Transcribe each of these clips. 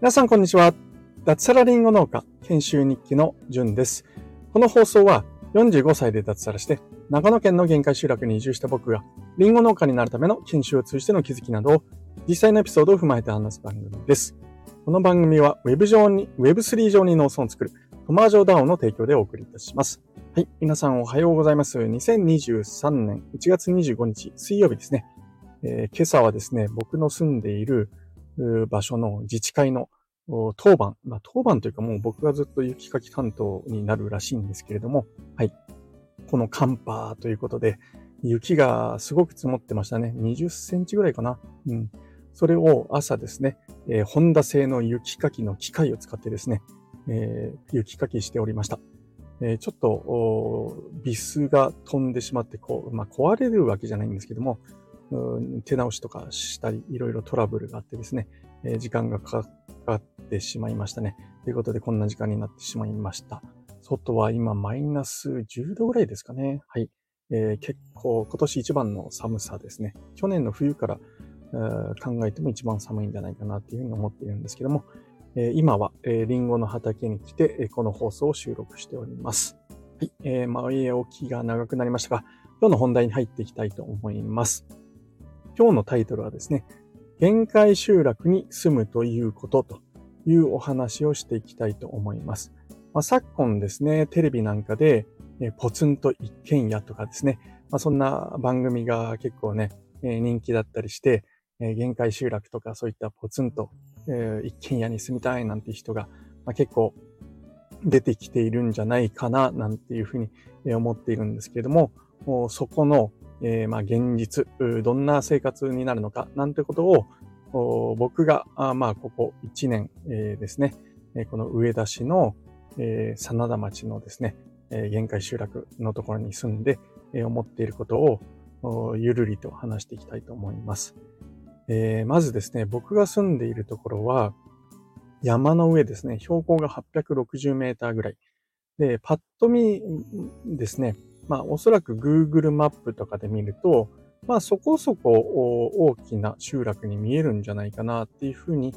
皆さんこんにちは。脱サラリンゴ農家研修日記のじゅんです。この放送は45歳で脱サラして長野県の限界集落に移住した僕がリンゴ農家になるための研修を通じての気づきなどを実際のエピソードを踏まえて話す番組です。この番組は Web3 上に農村を作るトマージョDAOの提供でお送りいたします。はい、皆さんおはようございます。2023年1月25日水曜日ですね。今朝はですね、僕の住んでいる場所の自治会の当番、当番というかもう僕がずっと雪かき担当になるらしいんですけれども、はい、この寒波ということで雪がすごく積もってましたね。20センチぐらいかな。それを朝ですね、ホンダ製の雪かきの機械を使ってですね、雪かきしておりました。ちょっとビスが飛んでしまって壊れるわけじゃないんですけども、手直しとかしたりいろいろトラブルがあってですね、時間がかかってしまいましたね。ということでこんな時間になってしまいました。外は今マイナス10度ぐらいですかね。はい、結構今年一番の寒さですね。去年の冬から考えても一番寒いんじゃないかなというふうに思っているんですけども、今はリンゴの畑に来てこの放送を収録しております。はい、前置きが長くなりましたが、今日の本題に入っていきたいと思います。今日のタイトルはですね、限界集落に住むということというお話をしていきたいと思います。昨今ですね、テレビなんかでポツンと一軒家とかですね、そんな番組が結構ね、人気だったりして、限界集落とかそういったポツンと一軒家に住みたいなんて人が結構出てきているんじゃないかななんていうふうに思っているんですけれども、そこの現実、どんな生活になるのかなんてことを僕がここ1年ですね、この上田市の真田町のですね、限界集落のところに住んで思っていることをゆるりと話していきたいと思います。まずですね、僕が住んでいるところは山の上ですね。標高が860メーターぐらいで、パッと見ですね、おそらく Google マップとかで見ると、そこそこ大きな集落に見えるんじゃないかなっていうふうに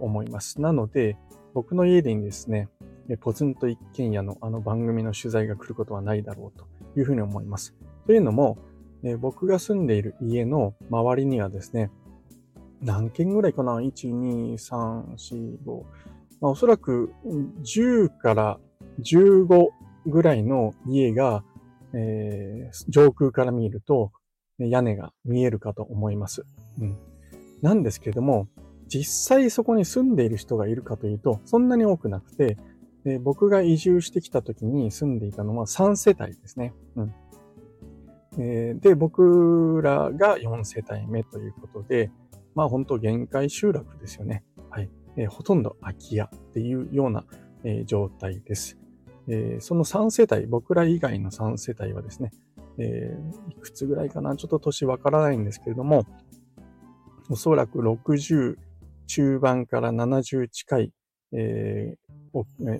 思います。なので、僕の家にですね、ポツンと一軒家のあの番組の取材が来ることはないだろうというふうに思います。というのも、僕が住んでいる家の周りにはですね、何軒ぐらいかな ?1、2、3、4、5。おそらく10から15ぐらいの家が上空から見ると屋根が見えるかと思います。なんですけれども、実際そこに住んでいる人がいるかというと、そんなに多くなくて、僕が移住してきた時に住んでいたのは3世帯ですね。で、僕らが4世帯目ということで、本当限界集落ですよね。はい。ほとんど空き家っていうような、状態です。その3世帯、僕ら以外の3世帯はですね、いくつぐらいかな、ちょっと年わからないんですけれども、おそらく60中盤から70近い、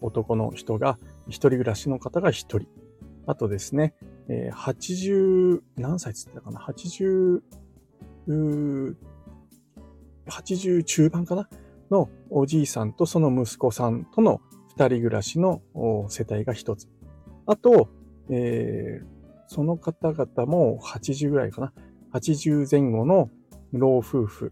男の人が、一人暮らしの方が1人。あとですね、80、何歳つってたかな、80中盤かなのおじいさんとその息子さんとの二人暮らしの世帯が一つ。あと、その方々も80ぐらいかな。80前後の老夫婦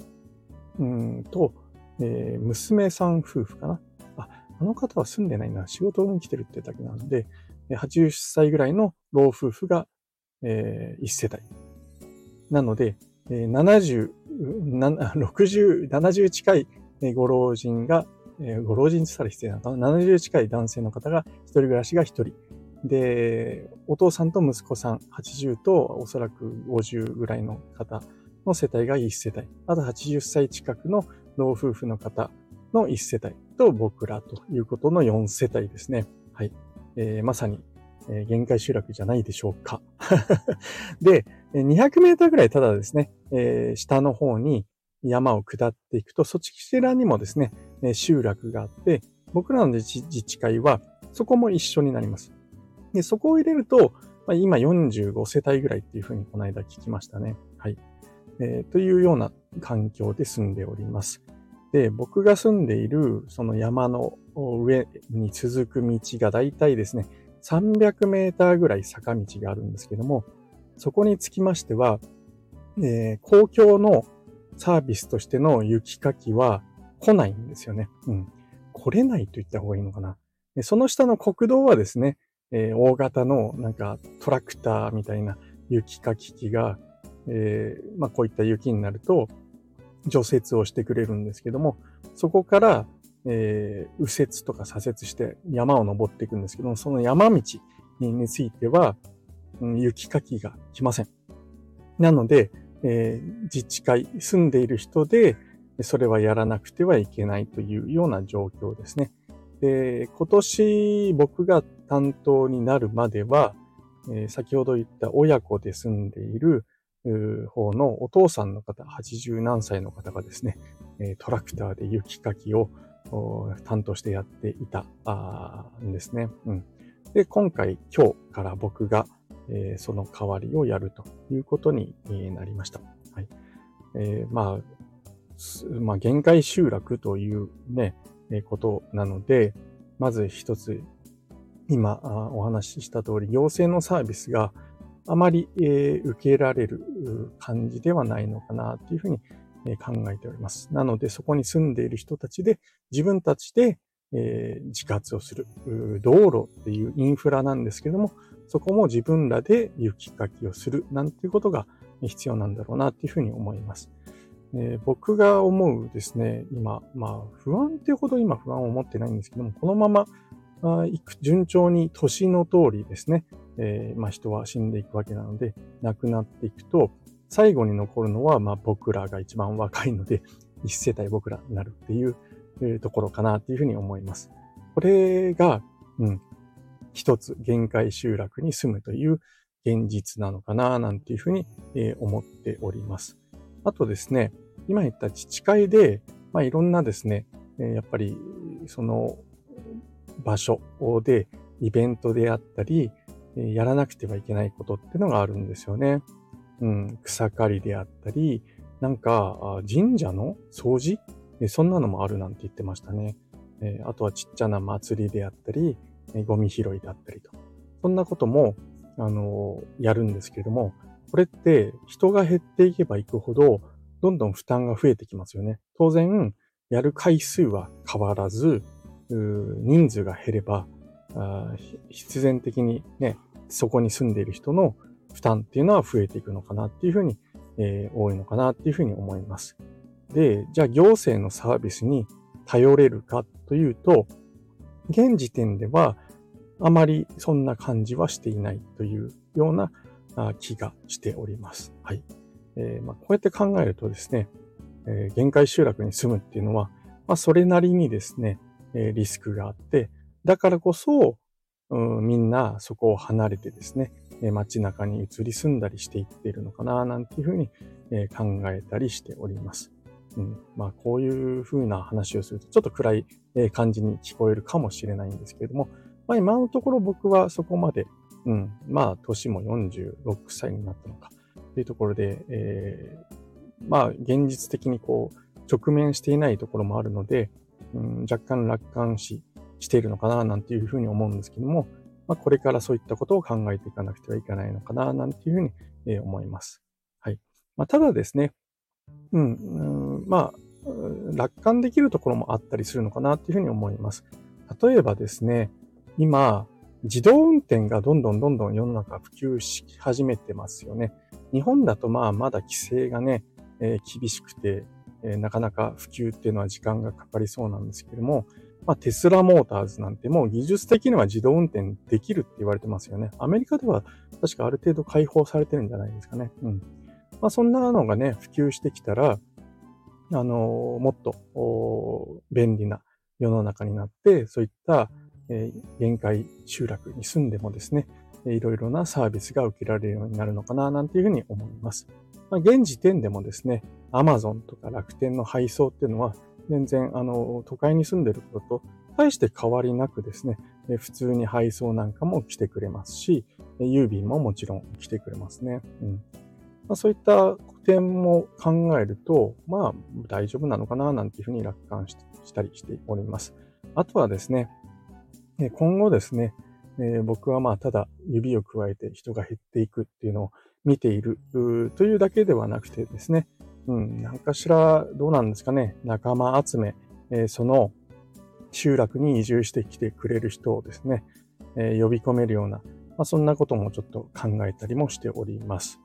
と、娘さん夫婦かな。あの方は住んでないな。仕事に来てるってだけなので、80歳ぐらいの老夫婦が、一世帯。なので、60、70近いご老人がご老人って言ったら必要なのかな。70近い男性の方が一人暮らしが一人。で、お父さんと息子さん、80とおそらく50ぐらいの方の世帯が1世帯。あと80歳近くの老夫婦の方の1世帯と僕らということの4世帯ですね。はい。まさに、限界集落じゃないでしょうか。で、200メーターぐらいただですね、下の方に山を下っていくと、そちらにもですね、集落があって、僕らの自治会はそこも一緒になります。で、そこを入れると、今45世帯ぐらいっていうふうにこの間聞きましたね。はい。というような環境で住んでおります。で、僕が住んでいるその山の上に続く道がだいたいですね、300メーターぐらい坂道があるんですけども、そこにつきましては、公共のサービスとしての雪かきは来ないんですよね。来れないと言った方がいいのかな。で、その下の国道はですね、大型のなんかトラクターみたいな雪かき機が、こういった雪になると除雪をしてくれるんですけども、そこから、右折とか左折して山を登っていくんですけども、その山道については、雪かきが来ません。なので、自治会、住んでいる人でそれはやらなくてはいけないというような状況ですね。で、今年僕が担当になるまでは、先ほど言った親子で住んでいる方のお父さんの方、80何歳の方がですね、トラクターで雪かきを担当してやっていたんですね。で、今日から僕がその代わりをやるということになりました。はい。限界集落というね、ことなので、まず一つ、今お話しした通り、行政のサービスがあまり受けられる感じではないのかなというふうに考えております。なので、そこに住んでいる人たちで、自分たちで自活をする。道路っていうインフラなんですけども、そこも自分らで雪かきをするなんていうことが必要なんだろうなというふうに思います。僕が思うですね、今、不安ってほど今不安を持ってないんですけども、このまま順調に年の通りですね、人は死んでいくわけなので、亡くなっていくと、最後に残るのは、僕らが一番若いので、一世帯僕らになるっていうところかなっていうふうに思います。これが、一つ限界集落に住むという現実なのかななんていうふうに思っております。あとですね、今言った自治会で、いろんなですね、やっぱりその場所でイベントであったり、やらなくてはいけないことってのがあるんですよね。草刈りであったり、神社の掃除、そんなのもあるなんて言ってましたね。あとはちっちゃな祭りであったり、ゴミ拾いだったりと。そんなことも、やるんですけれども、これって人が減っていけばいくほど、どんどん負担が増えてきますよね。当然、やる回数は変わらず、人数が減れば、必然的にね、そこに住んでいる人の負担っていうのは増えていくのかなっていうふうに、多いのかなっていうふうに思います。で、じゃあ行政のサービスに頼れるかというと、現時点ではあまりそんな感じはしていないというような気がしております。はい。こうやって考えるとですね、限界集落に住むっていうのは、それなりにですね、リスクがあって、だからこそ、みんなそこを離れてですね、街中に移り住んだりしていっているのかな、なんていうふうに考えたりしております。こういうふうな話をするとちょっと暗い感じに聞こえるかもしれないんですけれども、今のところ僕はそこまで、年も46歳になったのかというところで、現実的にこう直面していないところもあるので、若干楽観視しているのかななんていうふうに思うんですけども、これからそういったことを考えていかなくてはいけないのかななんていうふうに、思います。はい。ただですね。楽観できるところもあったりするのかなっていうふうに思います。例えばですね、今、自動運転がどんどん世の中普及し始めてますよね。日本だとまだ規制がね、厳しくて、なかなか普及っていうのは時間がかかりそうなんですけども、テスラモーターズなんてもう技術的には自動運転できるって言われてますよね。アメリカでは確かある程度解放されてるんじゃないですかね。そんなのがね、普及してきたら、もっと便利な世の中になって、そういった、限界集落に住んでもですね、いろいろなサービスが受けられるようになるのかな、なんていうふうに思います。現時点でもですね、Amazon とか楽天の配送っていうのは、全然、都会に住んでることと大して変わりなくですね、普通に配送なんかも来てくれますし、郵便ももちろん来てくれますね。そういったこ点も考えると、まあ大丈夫なのかななんていうふうに楽観したりしております。あとはですね、今後ですね、僕はまあただ指を加えて人が減っていくっていうのを見ているというだけではなくてですね、何かしらどうなんですかね、仲間集め、その集落に移住してきてくれる人をですね、呼び込めるような、そんなこともちょっと考えたりもしております。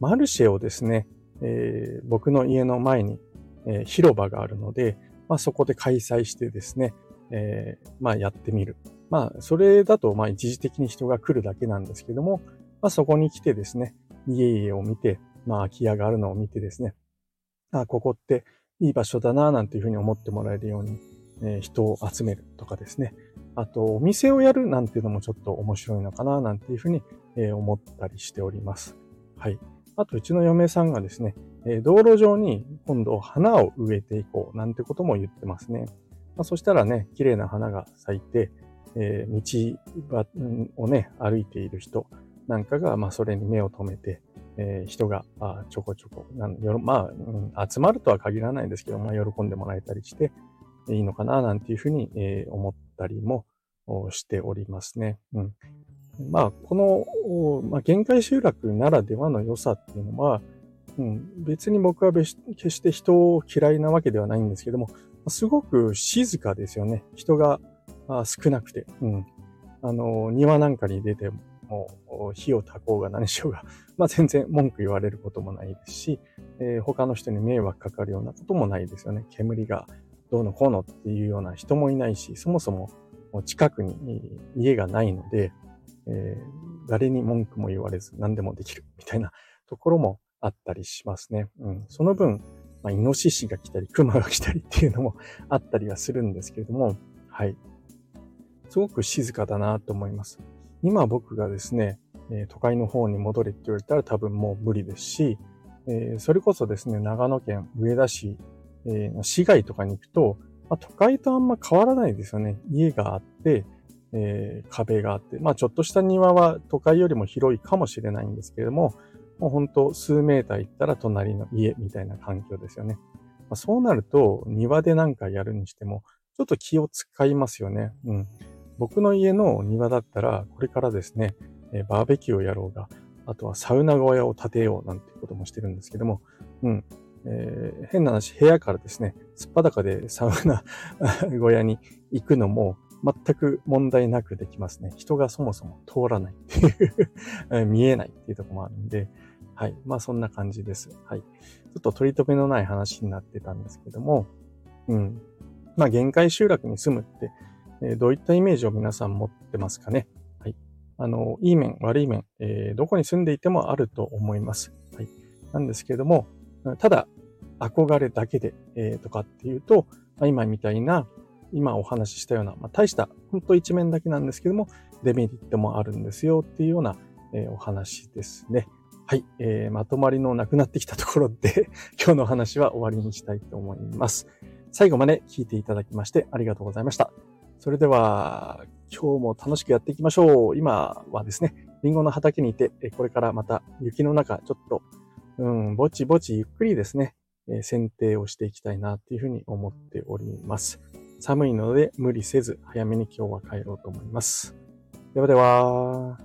マルシェをですね、僕の家の前に、広場があるので、そこで開催してですね、やってみる。それだと一時的に人が来るだけなんですけども、そこに来てですね、家々を見て、空き家があるのを見てですね、ここっていい場所だななんていうふうに思ってもらえるように、人を集めるとかですね、あとお店をやるなんていうのもちょっと面白いのかななんていうふうに、思ったりしております。はい。あとうちの嫁さんがですね、道路上に今度花を植えていこうなんてことも言ってますね。そしたらね、綺麗な花が咲いて、道をね歩いている人なんかがそれに目を留めて。人がちょこちょこ集まるとは限らないんですけど、喜んでもらえたりしていいのかななんていうふうに、思ったりもしておりますね。この、限界集落ならではの良さっていうのは、別に僕は決して人を嫌いなわけではないんですけども、すごく静かですよね。人が少なくて、庭なんかに出ても火を焚こうが何しようが、全然文句言われることもないですし、他の人に迷惑かかるようなこともないですよね。煙がどうのこうのっていうような人もいないし、そもそも近くに家がないので、誰に文句も言われず何でもできるみたいなところもあったりしますね。その分、イノシシが来たりクマが来たりっていうのもあったりはするんですけれども、はい、すごく静かだなと思います。今僕がですね、都会の方に戻れって言われたら多分もう無理ですし、それこそですね、長野県上田市の市街とかに行くと、都会とあんま変わらないですよね。家があって、壁があって、ちょっとした庭は都会よりも広いかもしれないんですけれども、もう本当数メーター行ったら隣の家みたいな環境ですよね。そうなると庭でなんかやるにしても、ちょっと気を使いますよね。僕の家の庭だったら、これからですね、バーベキューをやろうが、あとはサウナ小屋を建てようなんてこともしてるんですけども、変な話、部屋からですね、すっぱだかでサウナ小屋に行くのも全く問題なくできますね。人がそもそも通らないっていう、見えないっていうところもあるんで、はい。そんな感じです。はい。ちょっと取り留めのない話になってたんですけども、限界集落に住むって、どういったイメージを皆さん持ってますかね。はい。いい面、悪い面、どこに住んでいてもあると思います。はい。なんですけれども、ただ、憧れだけで、とかっていうと、今みたいな、今お話ししたような、大した、本当一面だけなんですけども、デメリットもあるんですよっていうような、お話ですね。はい。まとまりのなくなってきたところで、今日の話は終わりにしたいと思います。最後まで聞いていただきましてありがとうございました。それでは、今日も楽しくやっていきましょう。今はですね、リンゴの畑にいて、これからまた雪の中、ちょっと、ぼちぼちゆっくりですね、剪定をしていきたいなというふうに思っております。寒いので無理せず、早めに今日は帰ろうと思います。ではでは。